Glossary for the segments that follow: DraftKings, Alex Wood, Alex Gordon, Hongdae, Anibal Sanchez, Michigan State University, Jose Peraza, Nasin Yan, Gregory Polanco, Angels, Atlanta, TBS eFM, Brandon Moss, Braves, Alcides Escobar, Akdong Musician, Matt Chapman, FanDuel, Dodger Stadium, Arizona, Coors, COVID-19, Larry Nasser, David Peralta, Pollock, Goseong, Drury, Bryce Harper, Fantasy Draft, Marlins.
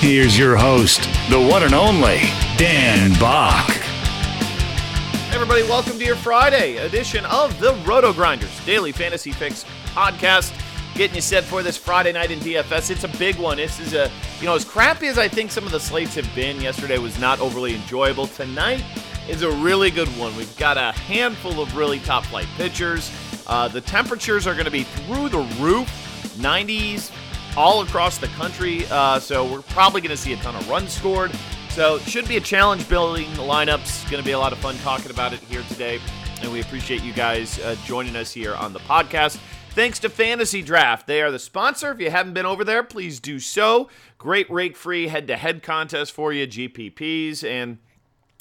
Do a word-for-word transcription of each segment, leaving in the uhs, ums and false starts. Here's your host, the one and only, Dan Bach. Hey everybody, welcome to your Friday edition of the Roto-Grinders Daily Fantasy Fix podcast. Getting you set for this Friday night in D F S. It's a big one. This is a, you know, as crappy as I think some of the slates have been, yesterday was not overly enjoyable. Tonight is a really good one. We've got a handful of really top flight pitchers. Uh, the temperatures are going to be through the roof, nineties, all across the country, uh, so we're probably going to see a ton of runs scored. So should be a challenge building lineups. Going to be a lot of fun talking about it here today, and we appreciate you guys uh, joining us here on the podcast. Thanks to Fantasy Draft. They are the sponsor. If you haven't been over there, please do so. Great rake-free head-to-head contest for you, G P Ps, and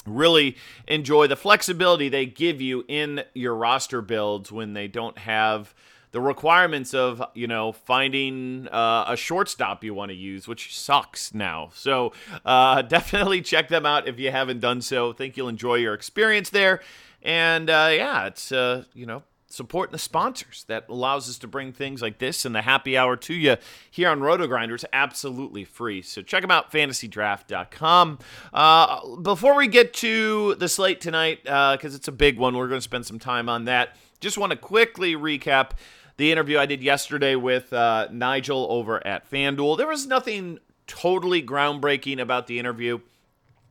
really enjoy the flexibility they give you in your roster builds when they don't have the requirements of, you know, finding uh, a shortstop you want to use, which sucks now. So uh, definitely check them out if you haven't done so. I think you'll enjoy your experience there. And uh, yeah, it's, uh, you know, supporting the sponsors that allows us to bring things like this and the happy hour to you here on Roto-Grinders absolutely free. So check them out, fantasy draft dot com. Uh, before we get to the slate tonight, because uh, it's a big one, we're going to spend some time on that. Just want to quickly recap the interview I did yesterday with uh, Nigel over at FanDuel. There was nothing totally groundbreaking about the interview,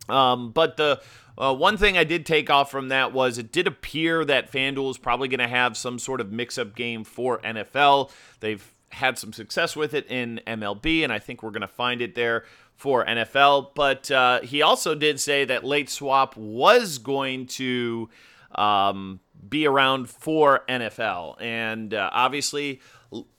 um, but the uh, one thing I did take off from that was it did appear that FanDuel is probably going to have some sort of mix-up game for N F L. They've had some success with it in M L B, and I think we're going to find it there for N F L. But uh, he also did say that late swap was going to Um, be around for N F L, and uh, obviously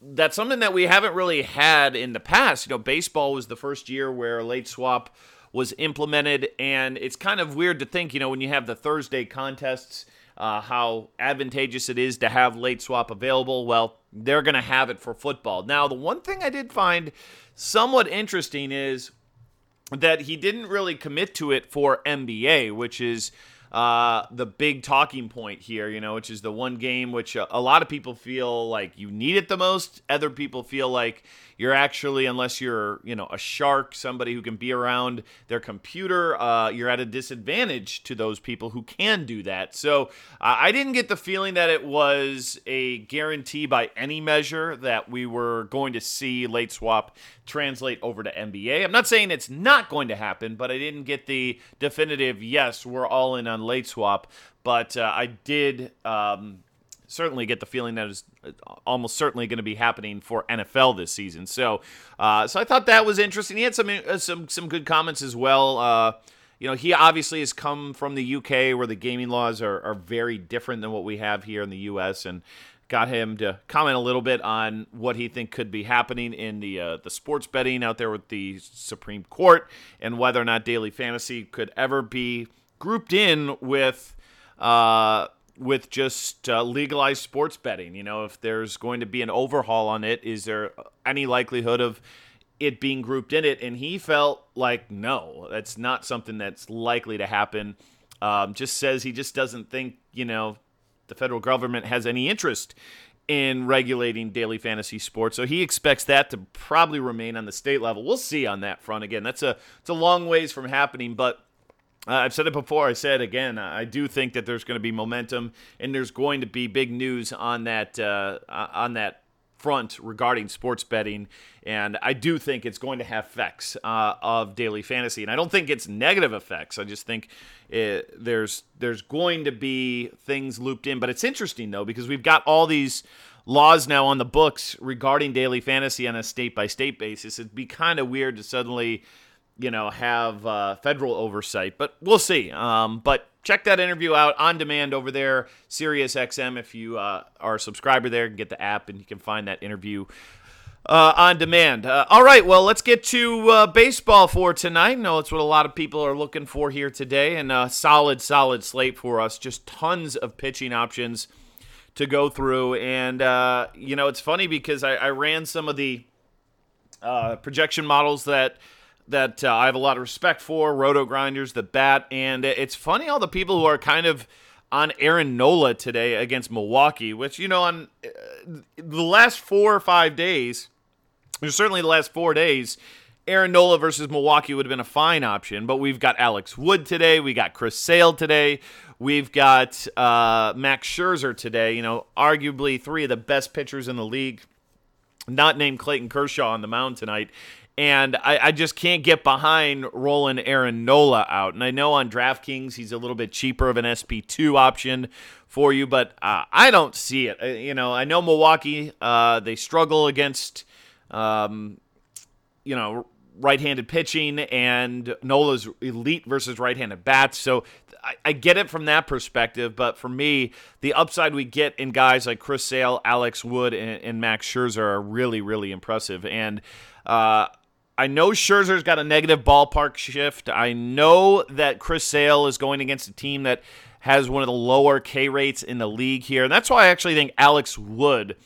that's something that we haven't really had in the past. You know, baseball was the first year where late swap was implemented, and it's kind of weird to think, you know, when you have the Thursday contests, uh, how advantageous it is to have late swap available. Well, they're going to have it for football. Now, the one thing I did find somewhat interesting is that he didn't really commit to it for N B A, which is Uh, the big talking point here, you know, which is the one game which a, a lot of people feel like you need it the most. Other people feel like you're actually, unless you're, you know, a shark, somebody who can be around their computer, uh, you're at a disadvantage to those people who can do that. So uh, I didn't get the feeling that it was a guarantee by any measure that we were going to see late swap translate over to N B A. I'm not saying it's not going to happen, but I didn't get the definitive, yes, we're all in on late swap, but uh, I did um, certainly get the feeling that is almost certainly going to be happening for N F L this season. So, uh, so I thought that was interesting. He had some uh, some some good comments as well. Uh, you know, he obviously has come from the U K where the gaming laws are are very different than what we have here in the U S, and got him to comment a little bit on what he think could be happening in the uh, the sports betting out there with the Supreme Court and whether or not daily fantasy could ever be grouped in with uh, with just uh, legalized sports betting. You know, if there's going to be an overhaul on it, is there any likelihood of it being grouped in it? And he felt like, no, that's not something that's likely to happen. Um, just says he just doesn't think, you know, the federal government has any interest in regulating daily fantasy sports. So he expects that to probably remain on the state level. We'll see on that front. Again, that's a, it's a long ways from happening, but Uh, I've said it before, I said again, I do think that there's going to be momentum and there's going to be big news on that uh, on that front regarding sports betting, and I do think it's going to have effects uh, of daily fantasy, and I don't think it's negative effects. I just think it, there's there's going to be things looped in. But it's interesting, though, because we've got all these laws now on the books regarding daily fantasy on a state-by-state basis. It'd be kind of weird to suddenly, you know, have uh, federal oversight, but we'll see. Um, but check that interview out on demand over there, SiriusXM. If you uh, are a subscriber there, you can get the app and you can find that interview uh, on demand. Uh, all right, well, let's get to uh, baseball for tonight. I know it's what a lot of people are looking for here today, and a solid, solid slate for us. Just tons of pitching options to go through. And, uh, you know, it's funny because I, I ran some of the uh, projection models that that uh, I have a lot of respect for, Roto-Grinders, The Bat, and it's funny all the people who are kind of on Aaron Nola today against Milwaukee, which, you know, on uh, the last four or five days, or certainly the last four days, Aaron Nola versus Milwaukee would have been a fine option, but we've got Alex Wood today, we got Chris Sale today, we've got uh, Max Scherzer today, you know, arguably three of the best pitchers in the league, not named Clayton Kershaw on the mound tonight. And I, I just can't get behind rolling Aaron Nola out. And I know on DraftKings he's a little bit cheaper of an S P two option for you, but uh, I don't see it. I, you know, I know Milwaukee, uh, they struggle against, um, you know, right-handed pitching, and Nola's elite versus right-handed bats. So I, I get it from that perspective, but for me, the upside we get in guys like Chris Sale, Alex Wood, and, and Max Scherzer are really, really impressive. And uh I know Scherzer's got a negative ballpark shift. I know that Chris Sale is going against a team that has one of the lower K rates in the league here. And that's why I actually think Alex Wood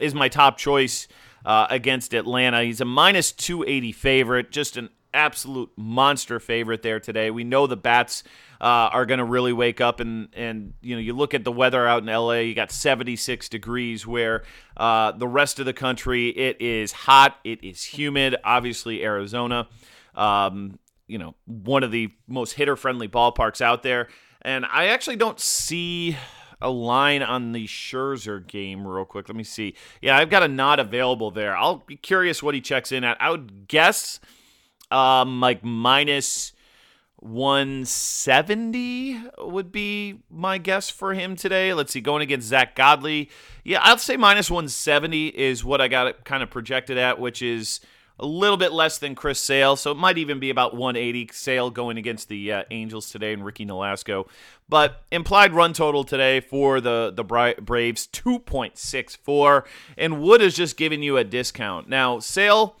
is my top choice uh, against Atlanta. He's a minus two eighty favorite, just an absolute monster favorite there today. We know the bats uh, are going to really wake up, and and you know, you look at the weather out in L A, you got seventy-six degrees, where uh, the rest of the country, it is hot, it is humid. Obviously Arizona, um, you know, one of the most hitter-friendly ballparks out there, and I actually don't see a line on the Scherzer game real quick. Let me see. Yeah, I've got a nod available there. I'll be curious what he checks in at. I would guess Um, like minus one seventy would be my guess for him today. Let's see, going against Zach Godley. Yeah, I'll say minus one seventy is what I got it kind of projected at, which is a little bit less than Chris Sale. So it might even be about one eighty Sale going against the uh, Angels today and Ricky Nolasco. But implied run total today for the, the Bra- Braves, two point six four. And Wood is just giving you a discount. Now, Sale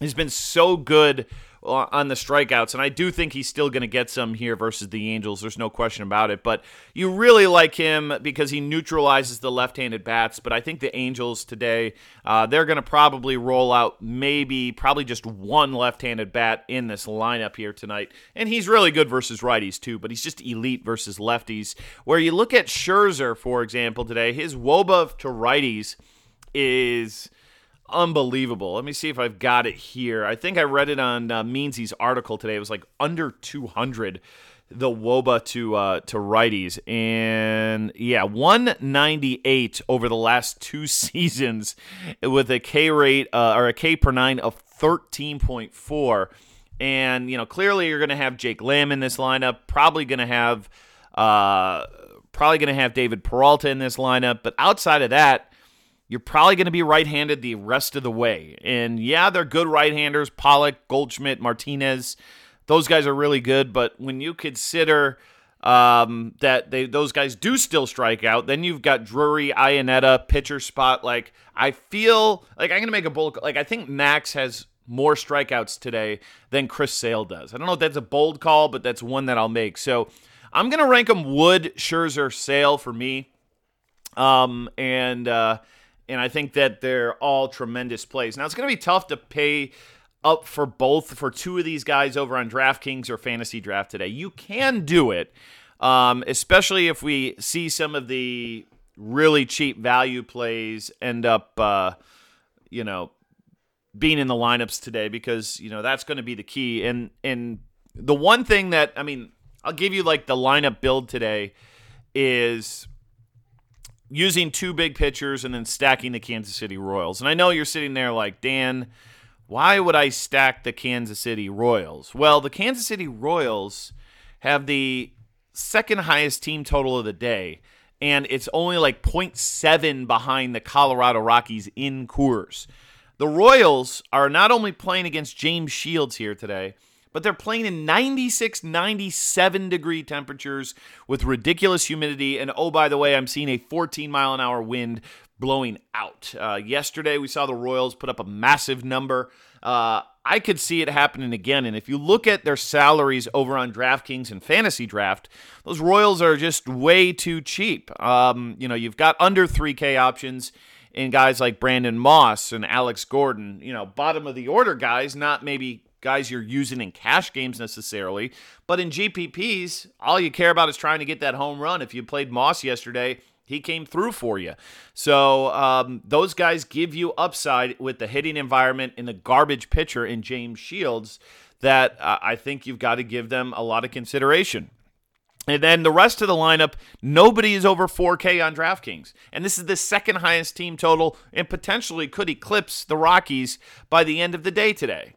has been so good on the strikeouts, and I do think he's still going to get some here versus the Angels. There's no question about it, but you really like him because he neutralizes the left-handed bats, but I think the Angels today, uh, they're going to probably roll out maybe probably just one left-handed bat in this lineup here tonight, and he's really good versus righties too, but he's just elite versus lefties. Where you look at Scherzer, for example, today, his wOBA to righties is unbelievable. Let me see if I've got it here. I think I read it on uh, Meansy's article today. It was like under two hundred, the wOBA to uh, to righties. And yeah, one ninety-eight over the last two seasons with a K rate uh, or a K per nine of thirteen point four. And, you know, clearly you're going to have Jake Lamb in this lineup, probably going to have uh, probably going to have David Peralta in this lineup. But outside of that, you're probably going to be right-handed the rest of the way. And yeah, they're good right-handers. Pollock, Goldschmidt, Martinez, those guys are really good. But when you consider um, that they those guys do still strike out, then you've got Drury, Iannetta, pitcher spot. Like, I feel like I'm going to make a bold, like, I think Max has more strikeouts today than Chris Sale does. I don't know if that's a bold call, but that's one that I'll make. So I'm going to rank them Wood, Scherzer, Sale for me. Um, and, uh, And I think that they're all tremendous plays. Now, it's going to be tough to pay up for both, for two of these guys over on DraftKings or Fantasy Draft today. You can do it, um, especially if we see some of the really cheap value plays end up, uh, you know, being in the lineups today, because, you know, that's going to be the key. And, and the one thing that, I mean, I'll give you like the lineup build today is using two big pitchers and then stacking the Kansas City Royals. And I know you're sitting there like, Dan, why would I stack the Kansas City Royals? Well, the Kansas City Royals have the second highest team total of the day, and it's only like point seven behind the Colorado Rockies in Coors. The Royals are not only playing against James Shields here today, but they're playing in ninety-six, ninety-seven degree temperatures with ridiculous humidity. And oh, by the way, I'm seeing a fourteen mile an hour wind blowing out. Uh, yesterday, we saw the Royals put up a massive number. Uh, I could see it happening again. And if you look at their salaries over on DraftKings and Fantasy Draft, those Royals are just way too cheap. Um, you know, you've got under three K options in guys like Brandon Moss and Alex Gordon, you know, bottom of the order guys, not maybe guys you're using in cash games necessarily, but in G P Ps, all you care about is trying to get that home run. If you played Moss yesterday, he came through for you. So um, those guys give you upside with the hitting environment and the garbage pitcher in James Shields that uh, I think you've got to give them a lot of consideration. And then the rest of the lineup, nobody is over four K on DraftKings. And this is the second highest team total and potentially could eclipse the Rockies by the end of the day today.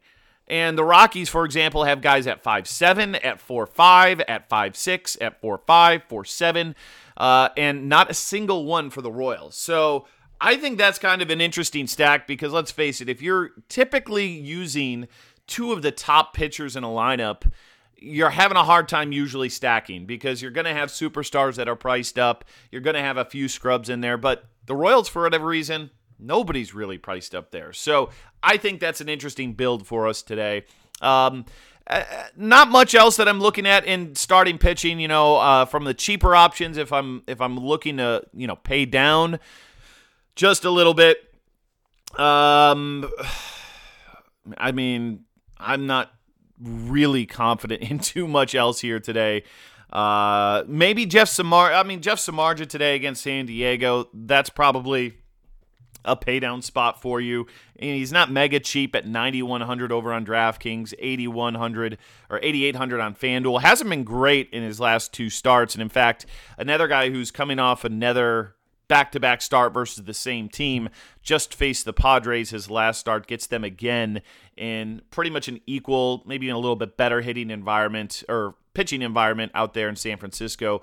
And the Rockies, for example, have guys at five seven, at four five, at five six, at four five, four seven, uh, and not a single one for the Royals. So I think that's kind of an interesting stack because, let's face it, if you're typically using two of the top pitchers in a lineup, you're having a hard time usually stacking because you're going to have superstars that are priced up. You're going to have a few scrubs in there. But the Royals, for whatever reason, nobody's really priced up there. So I think that's an interesting build for us today. Um, uh, not much else that I'm looking at in starting pitching, you know, uh, from the cheaper options. If I'm, if I'm looking to, you know, pay down just a little bit. Um, I mean, I'm not really confident in too much else here today. Uh, maybe Jeff Samar, I mean, Jeff Samardzija today against San Diego, that's probably a pay down spot for you. And he's not mega cheap at ninety-one hundred over on DraftKings, eighty-one hundred or eighty-eight hundred on FanDuel. Hasn't been great in his last two starts. And in fact, another guy who's coming off another back-to-back start versus the same team just faced the Padres. His last start gets them again in pretty much an equal, maybe in a little bit better hitting environment or pitching environment out there in San Francisco,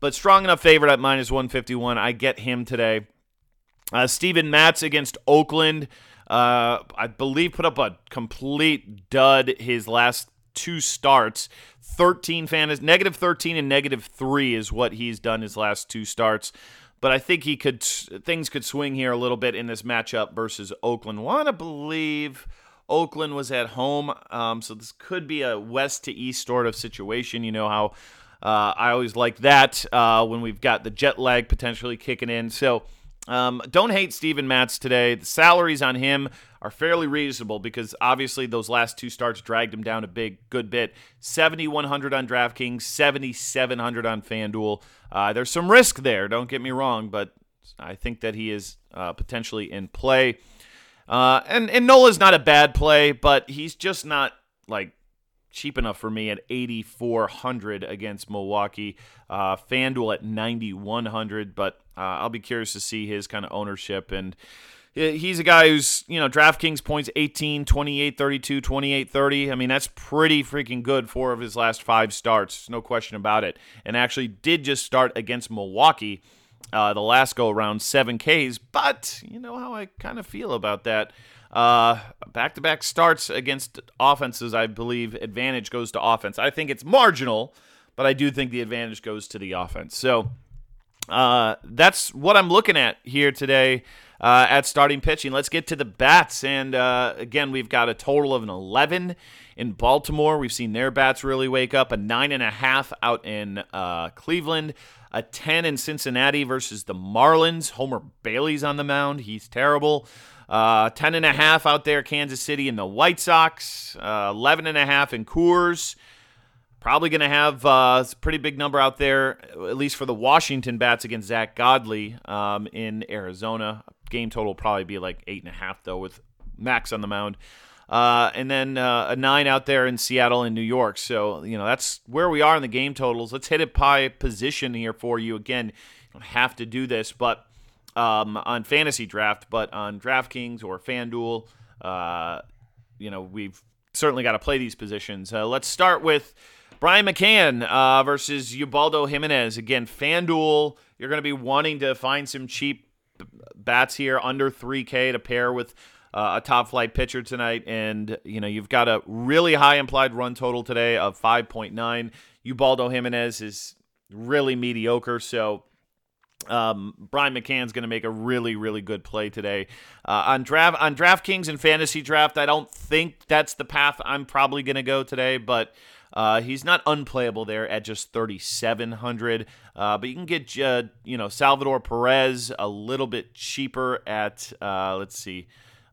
but strong enough favorite at minus one fifty-one. I get him today. Uh, Steven Matz against Oakland, uh, I believe put up a complete dud his last two starts. thirteen fantasy, negative thirteen and negative three is what he's done his last two starts. But I think he could things could swing here a little bit in this matchup versus Oakland. Want to believe Oakland was at home, um, so this could be a west to east sort of situation. You know how uh, I always like that uh, when we've got the jet lag potentially kicking in. So. Um, don't hate Steven Matz today. The salaries on him are fairly reasonable because obviously those last two starts dragged him down a big, good bit. seventy-one hundred on DraftKings, seventy-seven hundred on FanDuel. Uh, there's some risk there, don't get me wrong, but I think that he is uh, potentially in play. Uh, and, and Nola's not a bad play, but he's just not like cheap enough for me at eighty-four hundred against Milwaukee. Uh, FanDuel at ninety-one hundred, but uh, I'll be curious to see his kind of ownership. And he's a guy who's, you know, DraftKings points eighteen, twenty-eight, thirty-two, twenty-eight, thirty. I mean, that's pretty freaking good. Four of his last five starts, no question about it. And actually did just start against Milwaukee uh, the last go around, seven Ks. But you know how I kind of feel about that. Uh, back-to-back starts against offenses, I believe advantage goes to offense. I think it's marginal, but I do think the advantage goes to the offense. So uh, that's what I'm looking at here today uh, at starting pitching. Let's get to the bats. And uh, again, we've got a total of an eleven in Baltimore. We've seen their bats really wake up. A nine and a half out in uh, Cleveland. A ten in Cincinnati versus the Marlins. Homer Bailey's on the mound. He's terrible. Uh, ten and a half out there, Kansas City and the White Sox. Uh, eleven and a half in Coors. Probably going to have uh, a pretty big number out there, at least for the Washington bats against Zach Godley um, in Arizona. Game total will probably be like eight and a half though, with Max on the mound. Uh, and then uh, a nine out there in Seattle and New York. So, you know, that's where we are in the game totals. Let's hit it by position here for you. Again, have to do this, but um, on Fantasy Draft, but on DraftKings or FanDuel, uh, you know, we've certainly got to play these positions. Uh, let's start with Brian McCann uh, versus Ubaldo Jimenez. Again, FanDuel, you're going to be wanting to find some cheap bats here under three K to pair with uh, a top-flight pitcher tonight. And, you know, you've got a really high implied run total today of five point nine. Ubaldo Jimenez is really mediocre, so um, Brian McCann's going to make a really, really good play today. Uh, on draft, on DraftKings and Fantasy Draft, I don't think that's the path I'm probably going to go today, but uh, he's not unplayable there at just thirty-seven hundred. Uh, but you can get uh, you know, Salvador Perez a little bit cheaper at, uh, let's see,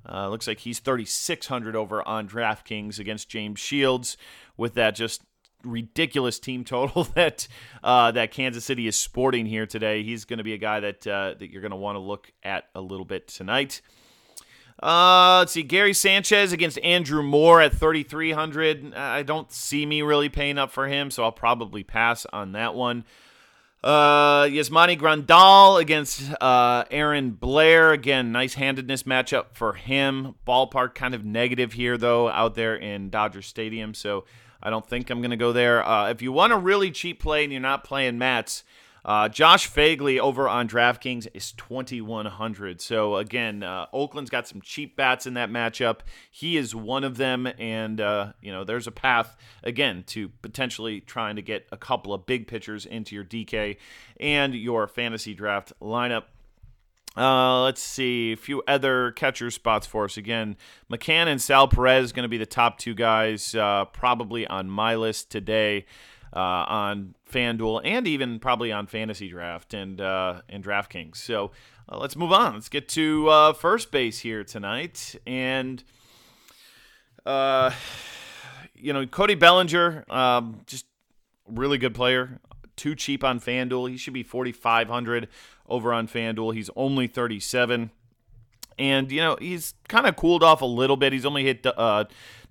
uh, looks like he's thirty-six hundred over on DraftKings against James Shields with that just ridiculous team total that uh, that Kansas City is sporting here today. He's going to be a guy that uh, that you're going to want to look at a little bit tonight. Uh, let's see, Gary Sanchez against Andrew Moore at thirty-three hundred. I don't see me really paying up for him, so I'll probably pass on that one. Uh, Yasmani Grandal against uh, Aaron Blair. Again, nice handedness matchup for him. Ballpark kind of negative here, though, out there in Dodger Stadium, so I don't think I'm going to go there. Uh, if you want a really cheap play and you're not playing Matz, uh, Josh Fagley over on DraftKings is twenty-one hundred. So, again, uh, Oakland's got some cheap bats in that matchup. He is one of them, and, uh, you know, there's a path, again, to potentially trying to get a couple of big pitchers into your D K and your fantasy draft lineup. Uh, let's see, a few other catcher spots for us. Again, McCann and Sal Perez going to be the top two guys uh, probably on my list today uh, on FanDuel and even probably on Fantasy Draft and uh, and DraftKings. So uh, let's move on. Let's get to uh, first base here tonight. And, uh, you know, Cody Bellinger, um, just really good player. Too cheap on FanDuel. He should be forty-five hundred over on FanDuel. He's only thirty-seven. And, you know, he's kind of cooled off a little bit. He's only hit uh,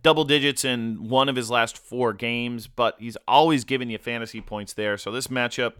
double digits in one of his last four games, but he's always giving you fantasy points there. So this matchup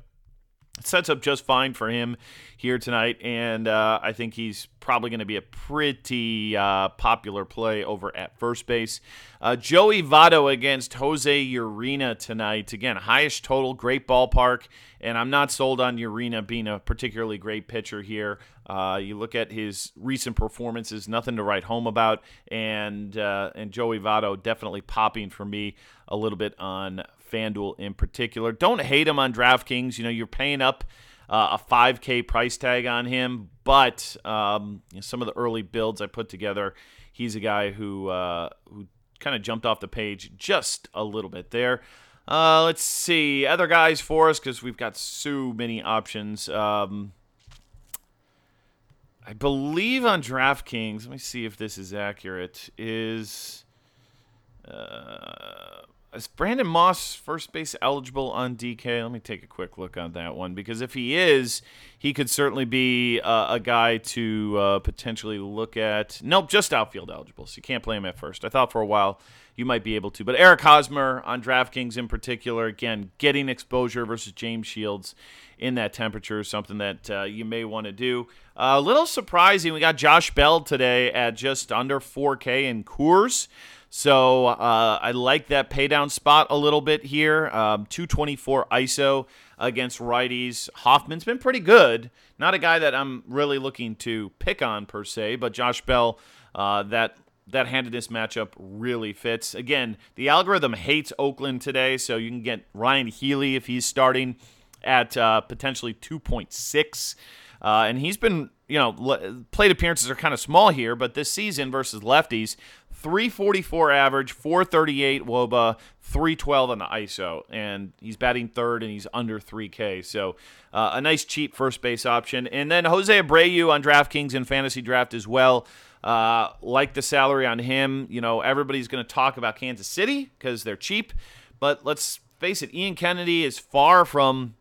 sets up just fine for him here tonight. And uh, I think he's probably going to be a pretty uh, popular play over at first base. Uh, Joey Votto against Jose Urena tonight. Again, highest total, great ballpark, and I'm not sold on Urena being a particularly great pitcher here. Uh, you look at his recent performances, nothing to write home about, and uh, and Joey Votto definitely popping for me a little bit on FanDuel in particular. Don't hate him on DraftKings. You know, you're paying up Uh, a five K price tag on him, but um, you know, some of the early builds I put together, he's a guy who uh, who kind of jumped off the page just a little bit there. Uh, let's see. Other guys for us, because we've got so many options. Um, I believe on DraftKings, let me see if this is accurate, is... Uh, Is Brandon Moss first base eligible on D K? Let me take a quick look on that one, because if he is, he could certainly be uh, a guy to uh, potentially look at. Nope, just outfield eligible, so you can't play him at first. I thought for a while you might be able to. But Eric Hosmer on DraftKings in particular, again, getting exposure versus James Shields in that temperature is something that uh, you may want to do. Uh, a little surprising, we got Josh Bell today at just under four K in Coors. So uh, I like that paydown spot a little bit here. Um, two twenty-four I S O against righties. Hoffman's been pretty good. Not a guy that I'm really looking to pick on per se, but Josh Bell, uh, that that handedness matchup really fits. Again, the algorithm hates Oakland today, so you can get Ryan Healy if he's starting at uh, potentially two point six. Uh, and he's been, you know, plate appearances are kind of small here, but this season versus lefties, three forty-four average, four thirty-eight wOBA, three twelve on the I S O, and he's batting third, and he's under three K, so uh, a nice cheap first base option. And then Jose Abreu on DraftKings and Fantasy Draft as well. Uh, like the salary on him, you know, everybody's going to talk about Kansas City because they're cheap, but let's face it, Ian Kennedy is far from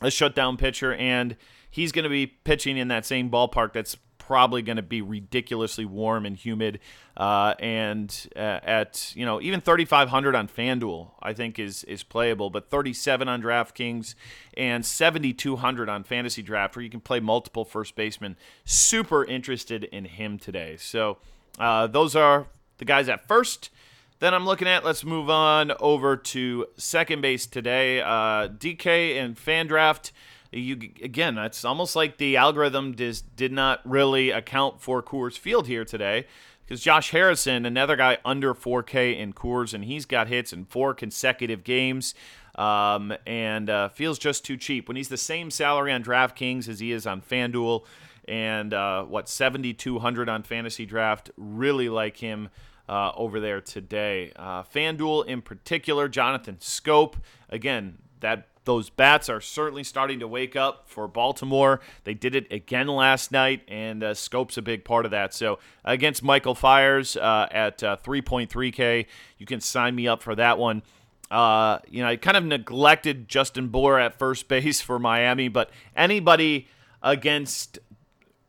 a shutdown pitcher, and he's going to be pitching in that same ballpark that's probably going to be ridiculously warm and humid. Uh, and uh, at, you know, even thirty-five hundred on FanDuel, I think is is playable, but thirty-seven on DraftKings and seventy-two hundred on Fantasy Draft, where you can play multiple first basemen. Super interested in him today. So uh, those are the guys at first. Then I'm looking at, let's move on over to second base today. Uh, D K and FanDraft. You, again, it's almost like the algorithm dis, did not really account for Coors Field here today, because Josh Harrison, another guy under four K in Coors, and he's got hits in four consecutive games, um, and uh, feels just too cheap when he's the same salary on DraftKings as he is on FanDuel, and uh, what, seventy-two hundred on Fantasy Draft. Really like him uh, over there today. Uh, FanDuel in particular, Jonathan Scope, again, that. Those bats are certainly starting to wake up for Baltimore. They did it again last night, and uh, Scope's a big part of that. So against Michael Fiers uh, at uh, three point three K, you can sign me up for that one. Uh, you know, I kind of neglected Justin Bour at first base for Miami, but anybody against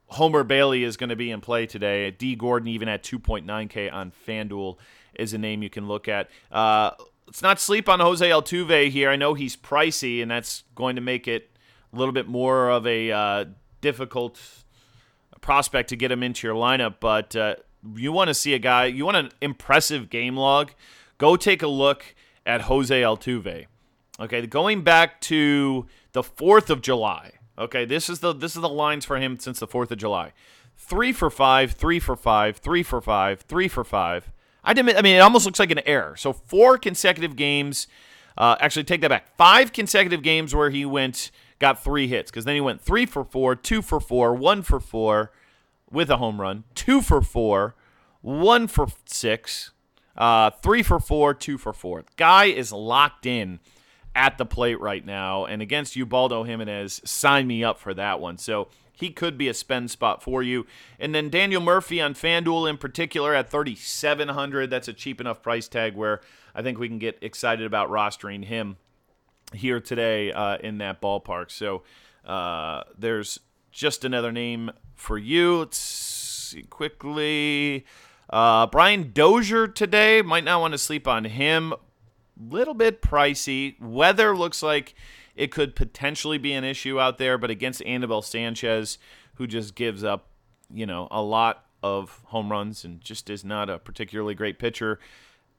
Homer Bailey is going to be in play today. D. Gordon, even at two point nine K on FanDuel, is a name you can look at. Uh, Let's not sleep on Jose Altuve here. I know he's pricey, and that's going to make it a little bit more of a uh, difficult prospect to get him into your lineup. But uh, you want to see a guy, you want an impressive game log, go take a look at Jose Altuve. Okay, going back to the fourth of July. Okay, this is the this is the lines for him since the fourth of July. Three for five, three for five, three for five, three for five. I didn't. I mean, it almost looks like an error. So four consecutive games. Uh, actually, take that back. Five consecutive games where he went, got three hits, because then he went three for four, two for four, one for four with a home run, two for four, one for six, uh, three for four, two for four. Guy is locked in at the plate right now, and against Ubaldo Jimenez, sign me up for that one. So he could be a spend spot for you. And then Daniel Murphy on FanDuel in particular at thirty-seven hundred. That's a cheap enough price tag where I think we can get excited about rostering him here today uh, in that ballpark. So uh, there's just another name for you. Let's see quickly. Uh, Brian Dozier today. Might not want to sleep on him. Little bit pricey. Weather looks like it could potentially be an issue out there, but against Anibal Sanchez, who just gives up, you know, a lot of home runs and just is not a particularly great pitcher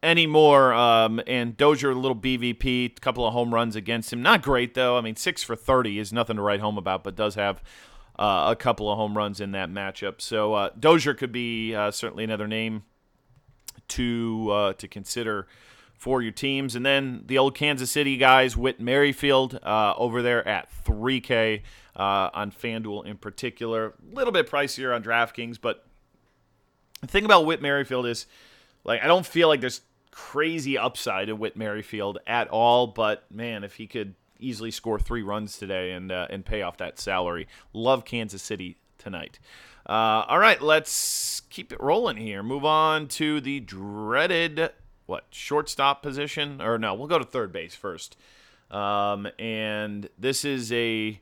anymore. Um, and Dozier, a little B V P, a couple of home runs against him. Not great, though. I mean, six for thirty is nothing to write home about, but does have uh, a couple of home runs in that matchup. So uh, Dozier could be uh, certainly another name to uh, to consider for your teams. And then the old Kansas City guys, Whit Merrifield uh, over there at three K uh, on FanDuel in particular. A little bit pricier on DraftKings, but the thing about Whit Merrifield is, like, I don't feel like there's crazy upside in Whit Merrifield at all, but man, if he could easily score three runs today and, uh, and pay off that salary. Love Kansas City tonight. Uh, all right, let's keep it rolling here. Move on to the dreaded what, shortstop position? Or no, we'll go to third base first. Um, and this is a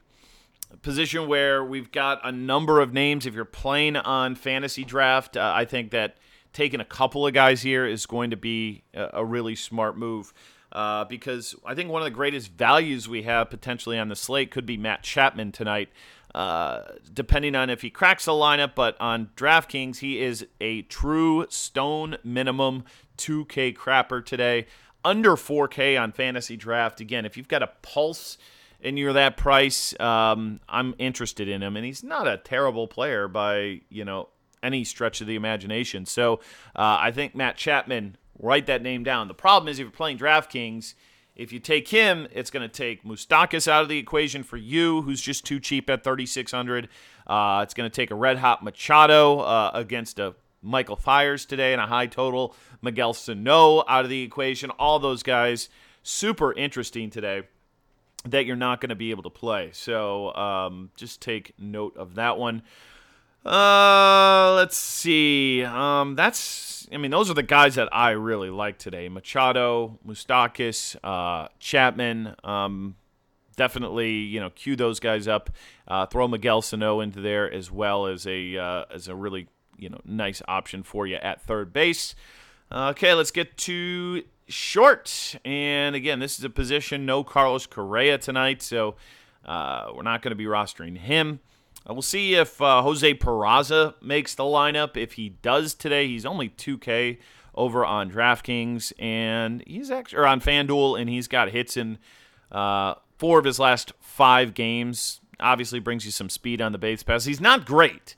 position where we've got a number of names. If you're playing on Fantasy Draft, uh, I think that taking a couple of guys here is going to be a, a really smart move uh, because I think one of the greatest values we have potentially on the slate could be Matt Chapman tonight, uh, depending on if he cracks the lineup. But on DraftKings, he is a true stone minimum two K crapper today, under four K on Fantasy Draft. Again, if you've got a pulse and you're that price, um, I'm interested in him, and he's not a terrible player by, you know, any stretch of the imagination. So uh, I think Matt Chapman, write that name down. The problem is if you're playing DraftKings, if you take him, it's going to take Moustakas out of the equation for you, who's just too cheap at thirty-six hundred. Uh, it's going to take a red-hot Machado uh, against a Michael Fiers today and a high total. Miguel Sano out of the equation. All those guys super interesting today that you're not going to be able to play. So um, just take note of that one. Uh, let's see. Um, that's, I mean, those are the guys that I really like today. Machado, Moustakas, uh, Chapman. Um, definitely, you know, cue those guys up. Uh, throw Miguel Sano into there as well as a uh, as a really, you know, nice option for you at third base. Okay, let's get to short. And again, this is a position, no Carlos Correa tonight, so uh, we're not going to be rostering him. Uh, we'll see if uh, Jose Peraza makes the lineup. If he does today, he's only two K over on DraftKings, and he's actually or on FanDuel, and he's got hits in uh, four of his last five games. Obviously, brings you some speed on the base pass. He's not great,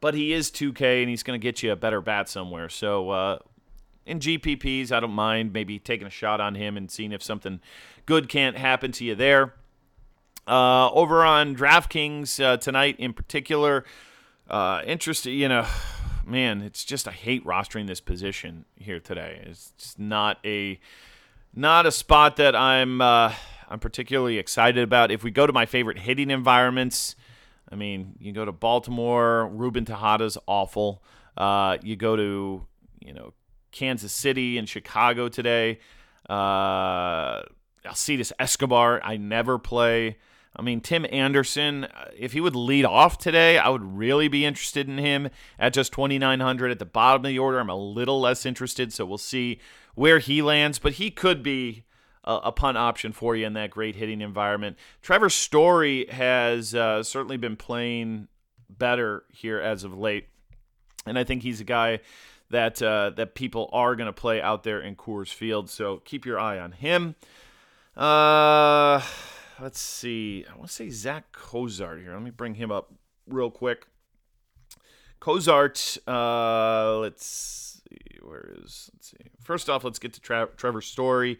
but he is two K, and he's going to get you a better bat somewhere. So uh, in G P Ps, I don't mind maybe taking a shot on him and seeing if something good can't happen to you there. Uh, over on DraftKings uh, tonight in particular, uh, interesting, you know, man, it's just I hate rostering this position here today. It's just not a not a spot that I'm uh, I'm particularly excited about. If we go to my favorite hitting environments, I mean, you go to Baltimore, Ruben Tejada's awful. Uh, you go to, you know, Kansas City and Chicago today. Uh, Alcides Escobar, I never play. I mean, Tim Anderson, if he would lead off today, I would really be interested in him at just twenty-nine hundred at the bottom of the order. I'm a little less interested, so we'll see where he lands. But he could be a, a punt option for you in that great hitting environment. Trevor Story has uh, certainly been playing better here as of late, and I think he's a guy that uh, that people are going to play out there in Coors Field. So keep your eye on him. Uh... Let's see. I want to say Zach Cozart here. Let me bring him up real quick. Cozart, uh, let's see. Where is, let's see. First off, let's get to Tra- Trevor Story.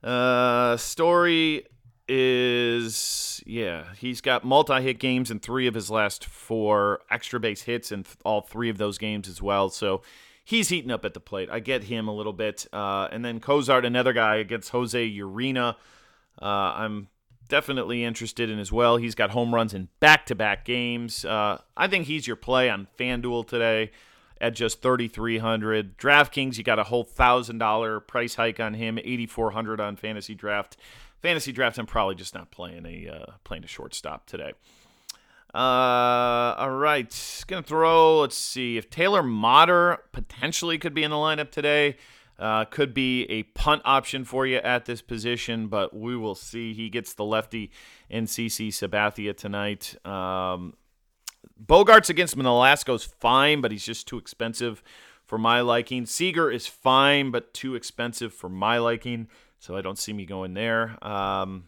Uh, Story is, yeah, he's got multi-hit games in three of his last four, extra base hits in th- all three of those games as well. So he's heating up at the plate. I get him a little bit. Uh, and then Cozart, another guy against Jose Urena. Uh, I'm definitely interested in as well. He's got home runs in back-to-back games. Uh, I think he's your play on FanDuel today at just thirty-three hundred. DraftKings, you got a whole one thousand dollars price hike on him, eighty-four hundred on Fantasy Draft. Fantasy Draft, I'm probably just not playing a uh, playing a shortstop today. Uh, all right, going to throw, let's see, if Taylor Motter potentially could be in the lineup today. Uh, could be a punt option for you at this position, but we will see. He gets the lefty in C C Sabathia tonight. Um, Bogarts against Nolasco's fine, but he's just too expensive for my liking. Seager is fine, but too expensive for my liking, so I don't see me going there. Um,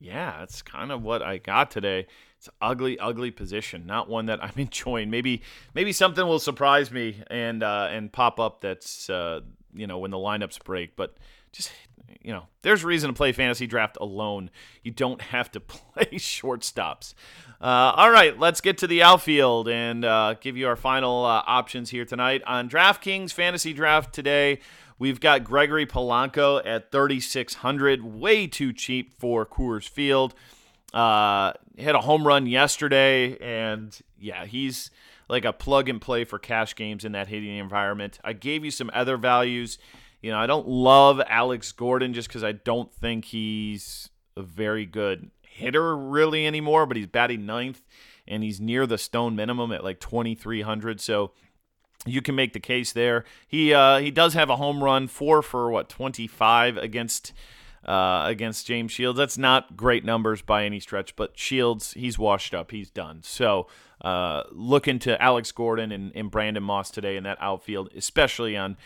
yeah, that's kind of what I got today. It's an ugly, ugly position. Not one that I'm enjoying. Maybe, maybe something will surprise me and uh, and pop up. That's uh, you know, when the lineups break. But just, you know, there's a reason to play Fantasy Draft alone. You don't have to play shortstops. Uh, all right, let's get to the outfield and uh, give you our final uh, options here tonight. On DraftKings Fantasy Draft today, we've got Gregory Polanco at thirty-six hundred, way too cheap for Coors Field. Uh, hit a home run yesterday, and yeah, he's like a plug and play for cash games in that hitting environment. I gave you some other values. You know, I don't love Alex Gordon just because I don't think he's a very good hitter really anymore, but he's batting ninth, and he's near the stone minimum at like twenty-three hundred, so you can make the case there. He uh, he does have a home run, four for, what, twenty-five against uh, against James Shields. That's not great numbers by any stretch, but Shields, he's washed up. He's done. So uh, look into Alex Gordon and, and Brandon Moss today in that outfield, especially on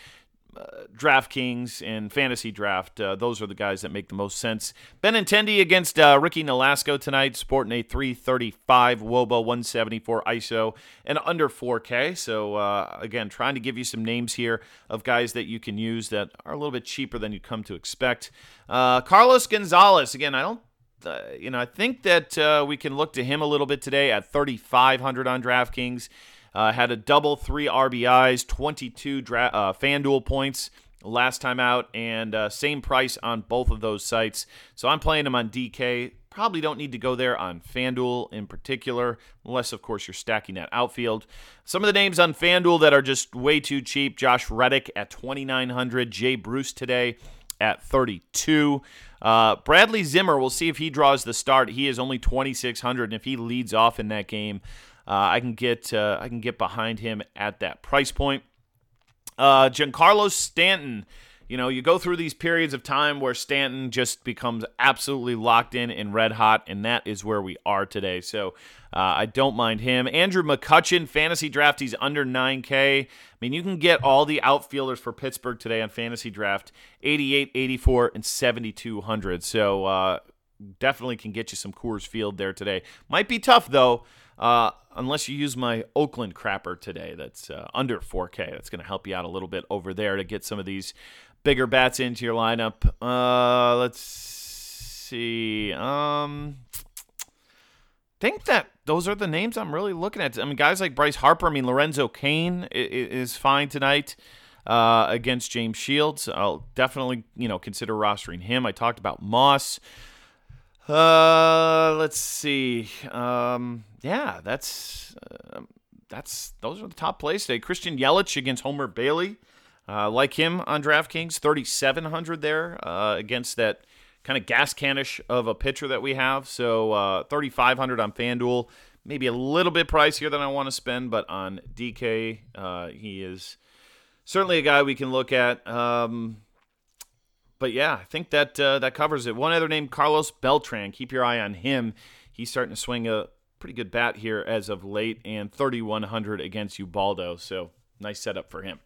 uh, DraftKings and Fantasy Draft. Uh, those are the guys that make the most sense. Benintendi against uh, Ricky Nolasco tonight, sporting a three thirty-five wOBA, one seventy-four I S O, and under four K. So, uh, again, trying to give you some names here of guys that you can use that are a little bit cheaper than you come to expect. Uh, Carlos Gonzalez, again, I don't, uh, you know, I think that uh, we can look to him a little bit today at thirty-five hundred on DraftKings. Uh, had a double, three R B Is, twenty-two dra- uh, FanDuel points last time out, and uh, same price on both of those sites. So I'm playing him on D K. Probably don't need to go there on FanDuel in particular, unless, of course, you're stacking that outfield. Some of the names on FanDuel that are just way too cheap: Josh Reddick at twenty-nine hundred, Jay Bruce today at thirty-two. Uh, Bradley Zimmer, we'll see if he draws the start. He is only twenty-six hundred, and if he leads off in that game, uh, I can get uh, I can get behind him at that price point. Uh, Giancarlo Stanton. You know, you go through these periods of time where Stanton just becomes absolutely locked in and red hot, and that is where we are today. So uh, I don't mind him. Andrew McCutchen, Fantasy Draft, he's under nine K. I mean, you can get all the outfielders for Pittsburgh today on Fantasy Draft, eighty-eight, eighty-four, and seventy-two hundred. So uh, definitely can get you some Coors Field there today. Might be tough, though. Uh, unless you use my Oakland crapper today, that's uh, under four K. That's going to help you out a little bit over there to get some of these bigger bats into your lineup. Uh, let's see. Um, think that those are the names I'm really looking at. I mean, guys like Bryce Harper. I mean, Lorenzo Cain is fine tonight uh, against James Shields. I'll definitely, you know, consider rostering him. I talked about Moss. Uh, let's see. Um, yeah, that's, uh, that's, those are the top plays today. Christian Yelich against Homer Bailey, uh, like him on DraftKings, thirty-seven hundred there, uh, against that kind of gas canish of a pitcher that we have. So, uh, thirty-five hundred on FanDuel, maybe a little bit pricier than I want to spend, but on D K, uh, he is certainly a guy we can look at. Um, But, yeah, I think that uh, that covers it. One other name, Carlos Beltran. Keep your eye on him. He's starting to swing a pretty good bat here as of late, and thirty-one hundred against Ubaldo. So, nice setup for him.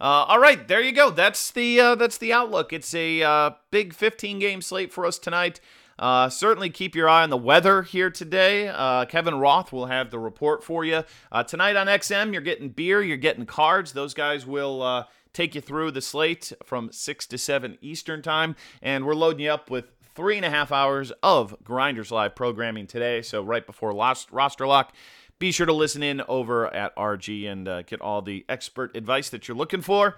Uh, all right, there you go. That's the uh, that's the outlook. It's a uh, big fifteen-game slate for us tonight. Uh, certainly keep your eye on the weather here today. Uh, Kevin Roth will have the report for you. Uh, tonight on X M, you're getting beer, you're getting cards. Those guys will... Uh, take you through the slate from six to seven Eastern time, and we're loading you up with three and a half hours of Grinders Live programming today, so right before roster lock. Be sure to listen in over at R G and uh, get all the expert advice that you're looking for.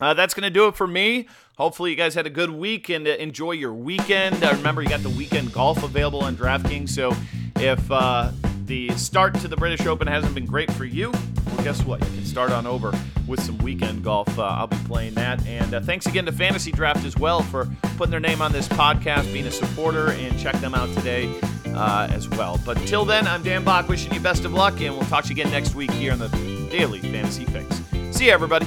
Uh, that's going to do it for me. Hopefully you guys had a good week and uh, enjoy your weekend. Uh, remember, you got the weekend golf available on DraftKings, so if uh, the start to the British Open hasn't been great for you, well, guess what? You can start on over with some weekend golf. Uh, I'll be playing that. And uh, thanks again to Fantasy Draft as well for putting their name on this podcast, being a supporter, and check them out today uh, as well. But till then, I'm Dan Bach wishing you best of luck, and we'll talk to you again next week here on the Daily Fantasy Fix. See you, everybody.